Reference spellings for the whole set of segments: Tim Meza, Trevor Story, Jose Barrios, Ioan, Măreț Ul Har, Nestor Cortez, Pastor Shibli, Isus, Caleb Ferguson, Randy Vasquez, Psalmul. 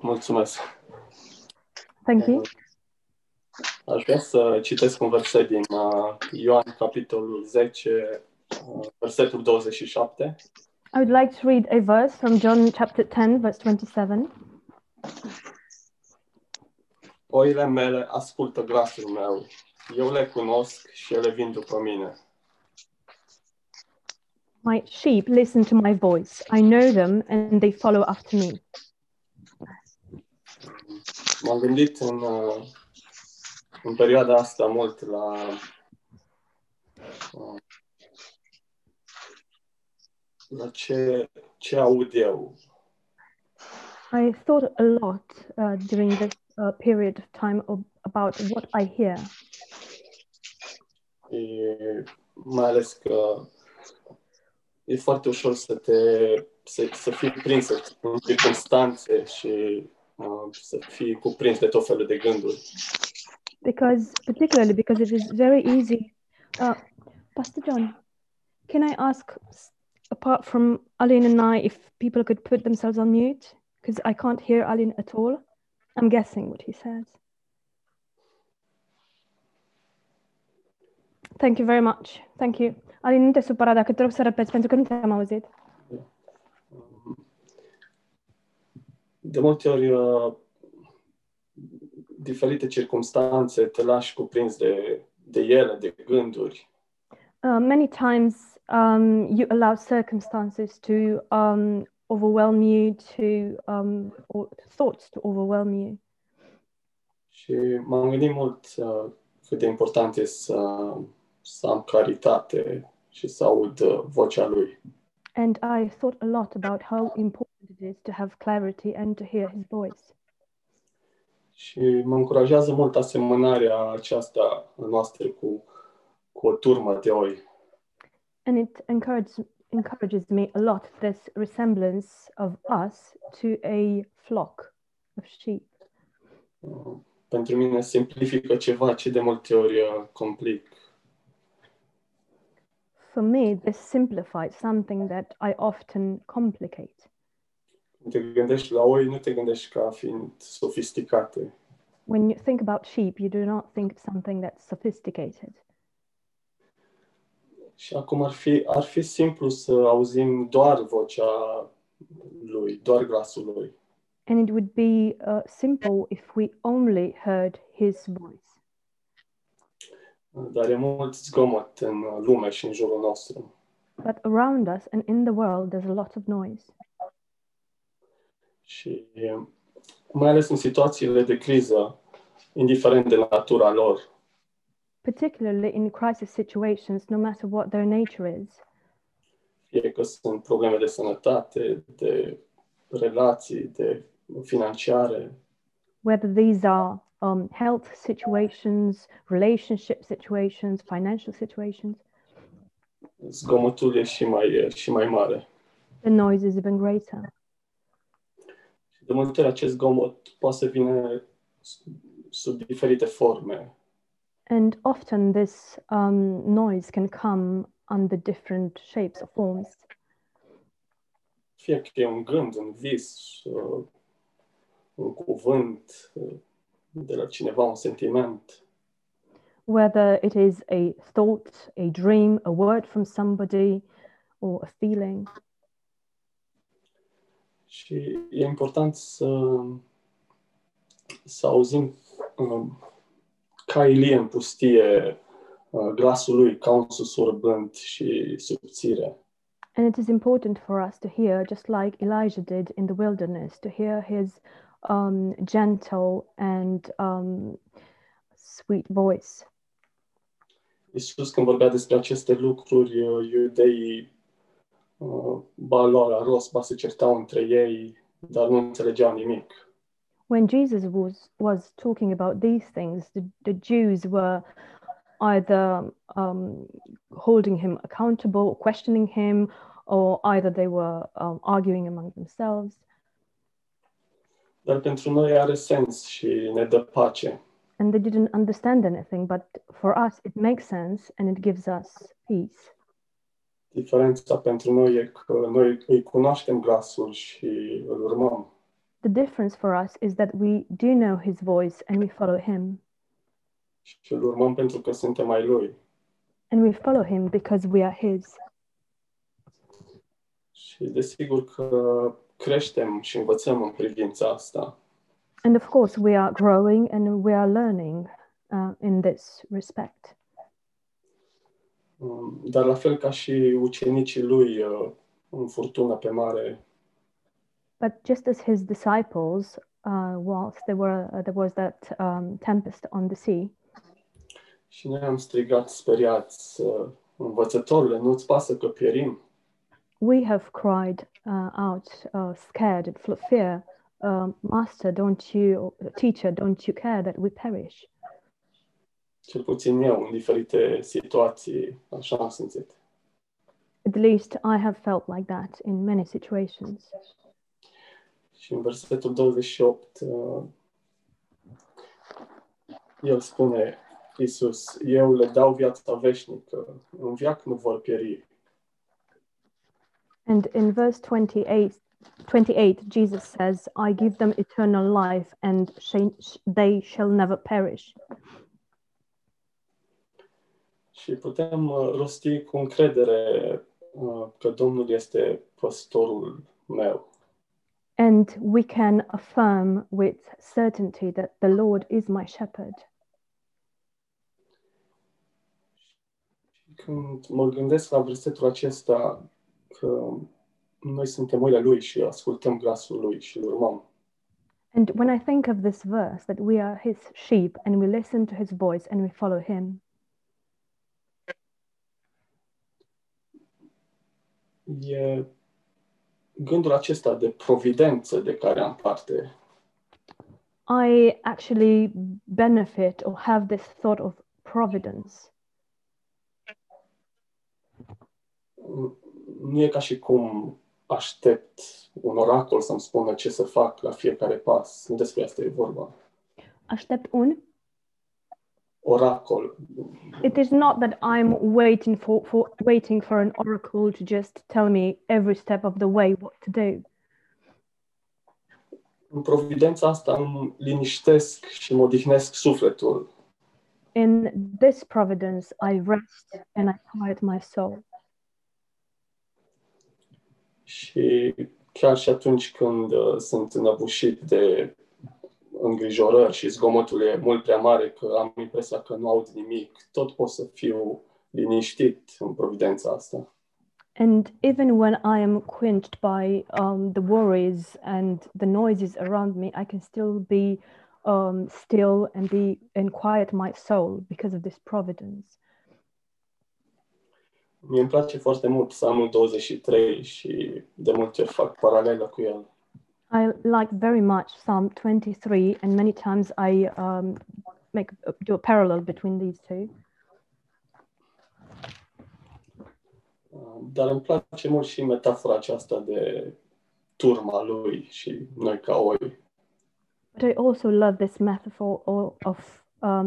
Mulțumesc. Thank you. Aș vrea să citesc un verset din Ioan, capitolul 10, versetul 27. I would like to read a verse from John chapter 10, verse 27. Oile mele ascultă glasul meu. Eu le cunosc și ele vin după mine. My sheep listen to my voice. I know them and they follow after me. M-am gândit în perioada asta mult la ce aud eu. I thought a lot during this period of time about what I hear. Mai ales că e foarte ușor să fii prins în circumstanțe și să fii cuprins de tot felul de gânduri. Because it is very easy. Pastor John, can I ask, apart from Aline and I, if people could put themselves on mute? Because I can't hear Aline at all. I'm guessing what he says. Thank you very much. Thank you. Aline, nu te supăra dacă te rog să repeți, pentru că nu te-am auzit. De multe ori, diferite circumstanțe te lași cuprins de ele, de gânduri. Many times you allow circumstances to overwhelm you, or thoughts to overwhelm you. Și m-am gândit mult cât de important e să am claritate și să aud vocea lui. And I thought a lot about how important it is to have clarity and to hear his voice. Și mă încurajează mult asemănarea aceasta noastră cu o turmă de oi. And it encourages me a lot, this resemblance of us to a flock of sheep. Pentru mine simplifică ceva ce de multe ori complic. For me, this simplifies something that I often complicate. Te gândești la oi, nu te gândești ca fiind sofisticate. When you think about sheep, you do not think of something that's sophisticated. Și acum ar fi simplu să auzim doar vocea lui, doar glasul lui. And it would be simple if we only heard his voice. Dar e mult zgomot în lume și în jurul nostru. But around us and in the world there's a lot of noise. Și mai ales în situațiile de criză, indiferent de natura lor. Particularly in crisis situations, no matter what their nature is. Fie că sunt probleme de sănătate, de relații, de financiare. Whether these are health situations, relationship situations, financial situations. Zgomotul e și mai mare. The noise is even greater. De multe ori acest zgomot poate să vină sub diferite forme. And often this noise can come under different shapes or forms. Fie că e un gând, un vis, un cuvânt de la cineva, un sentiment. Whether it is a thought, a dream, a word from somebody, or a feeling. Și e important să auzim ca Ilie în pustie glasul lui, ca un susur blând și subțire. And it is important for us to hear, just like Elijah did in the wilderness, to hear his gentle and sweet voice. Isus, când vorbea despre aceste lucruri, iudeii ba lua la rost, ba se certau între ei, dar nu înțelegeau nimic. When Jesus was talking about these things, the Jews were either holding him accountable, questioning him, or either they were arguing among themselves. Dar pentru noi are sens și ne dă pace. And they didn't understand anything, but for us it makes sense and it gives us peace. Diferența pentru noi e că noi îi cunoaștem glasul și îl urmăm. The difference for us is that we do know his voice and we follow him. Și îl urmăm pentru că suntem ai lui. And we follow him because we are his. Și desigur că creștem și învățăm în privința asta. And of course we are growing and we are learning in this respect. Dar la fel ca și ucenicii lui în furtună pe mare. But just as his disciples whilst there was that tempest on the sea. Și noi am strigat speriați, învățătorule, nu-ți pasă că pierim? We have cried out scared full of fear, master, don't you, teacher, don't you care that we perish? Cel puțin eu, în diferite situații, așa am simțit. At least I have felt like that in many situations. Și în versetul 28, el spune, Iisus, eu le dau viața veșnică, în veac nu vor pieri. And in verse 28, Jesus says, I give them eternal life and they shall never perish. Și putem rosti cu încredere că Domnul este păstorul meu. And we can affirm with certainty that the Lord is my shepherd. Când mă gândesc la versetul acesta, că noi suntem oile lui și ascultăm glasul lui și îl urmăm. And when I think of this verse, that we are his sheep and we listen to his voice and we follow him. E gândul acesta de providență de care am parte. I actually benefit or have this thought of providence. Nu e ca și cum aștept un oracol să-mi spună ce să fac la fiecare pas. Nu despre asta e vorba. Aștept un? Oracle. It is not that I'm waiting for an oracle to just tell me every step of the way what to do. În providența asta îmi liniștesc și mă odihnesc sufletul. In this providence I rest and I quiet my soul. Și chiar și atunci când sunt înăbușit de îngrijorări și zgomotul e mult prea mare, că am impresia că nu aud nimic, tot pot să fiu liniștit în providența asta. And even when I am quenched by the worries and the noises around me, I can still be still and be and quiet my soul because of this providence. Mie îmi place foarte mult Psalmul 23 și de multe ori fac paralelă cu el. I like very much Psalm 23, and many times I do a parallel between these two. Dar îmi place mult și metafora aceasta de turma lui și noi ca oi. But I also love this metaphor of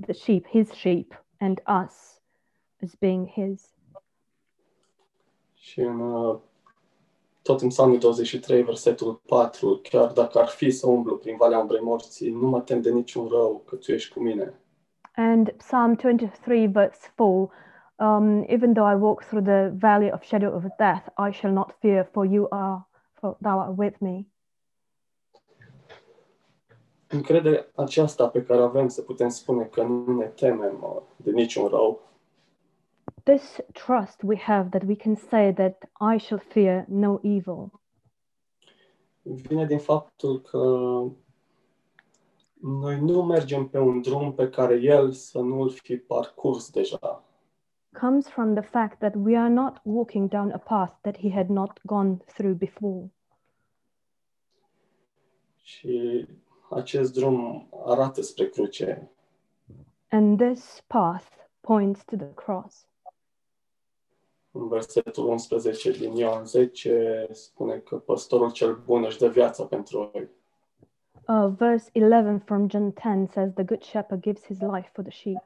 the sheep, his sheep, and us as being his. Și tot în Psalmul 23, versetul 4, chiar dacă ar fi să umblu prin valea umbrei morții, nu mă tem de niciun rău, că tu ești cu mine. And Psalm 23, verse 4, even though I walk through the valley of shadow of death, I shall not fear, for thou art with me. Încrederea aceasta pe care avem să putem spune că nu ne temem de niciun rău. This trust we have that we can say that I shall fear no evil. Vine din faptul că noi nu mergem pe un drum pe care el să nu-l fi parcurs deja. Comes from the fact that we are not walking down a path that he had not gone through before. Și acest drum arată spre cruce. And this path points to the cross. În versetul 11 din Ioan 10 spune că păstorul cel bun își dă viața pentru oi. Verse 11 from John 10 says the good shepherd gives his life for the sheep.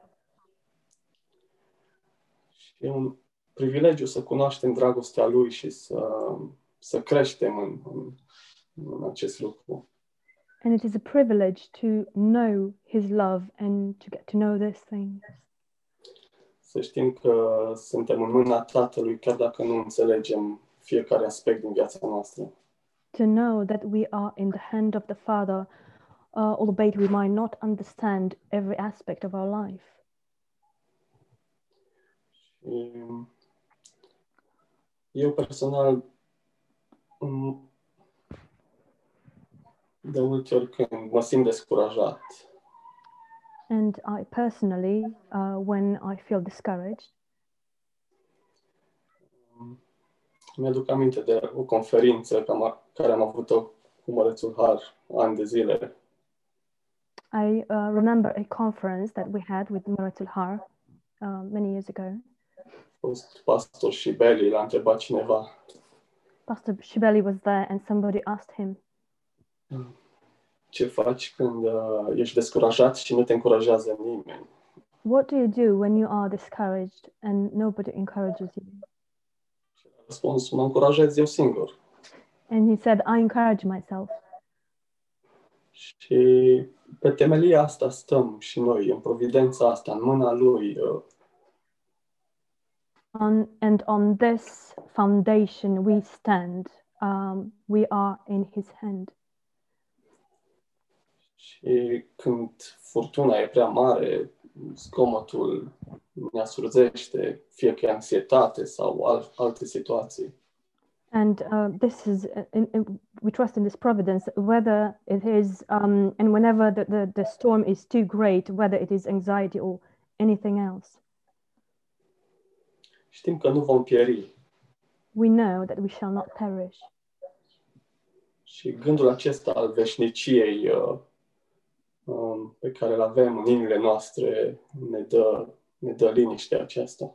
Și e un privilegiu să cunoaștem dragostea lui și să creștem în acest lucru. And it is a privilege to know his love and to get to know this thing. Să știm că suntem în mâna Tatălui, chiar dacă nu înțelegem fiecare aspect din viața noastră. To know that we are in the hand of the Father, albeit we might not understand every aspect of our life. Eu personal, de multe ori când mă simt descurajat. And I personally, when I feel discouraged, mi-aduc aminte de o conferință care am avut-o cu Măreț Ul Har ani de zile. I remember a conference that we had with Măreț Ul Har many years ago. Pastor Shibli l-a întrebat cineva. Pastor Shibli was there and somebody asked him, ce faci când ești descurajat și nu te încurajează nimeni? What do you do when you are discouraged and nobody encourages you? Răspunsul, mă încurajez eu singur. And he said, I encourage myself. Și pe temelia asta stăm și noi, în providența asta, în mâna lui. On this foundation we stand. We are in his hand. Și când furtuna e prea mare, zgomotul ne asurzește, fie că e anxietate sau alte situații. And this is, we trust in this providence, whether it is, and whenever the storm is too great, whether it is anxiety or anything else. Știm că nu vom pieri. We know that we shall not perish. Și gândul acesta al veșniciei pe care îl avem în inimile noastre ne dă liniștea aceasta.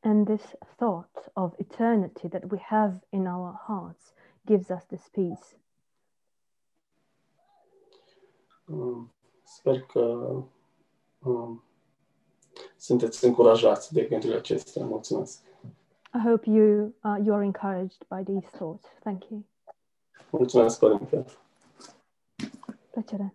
And this thought of eternity that we have in our hearts gives us this peace. Sper că sunteți încurajați de gândurile acestea. Mulțumesc. I hope you are encouraged by these thoughts. Thank you. Mulțumesc, Părinte. Plăcere.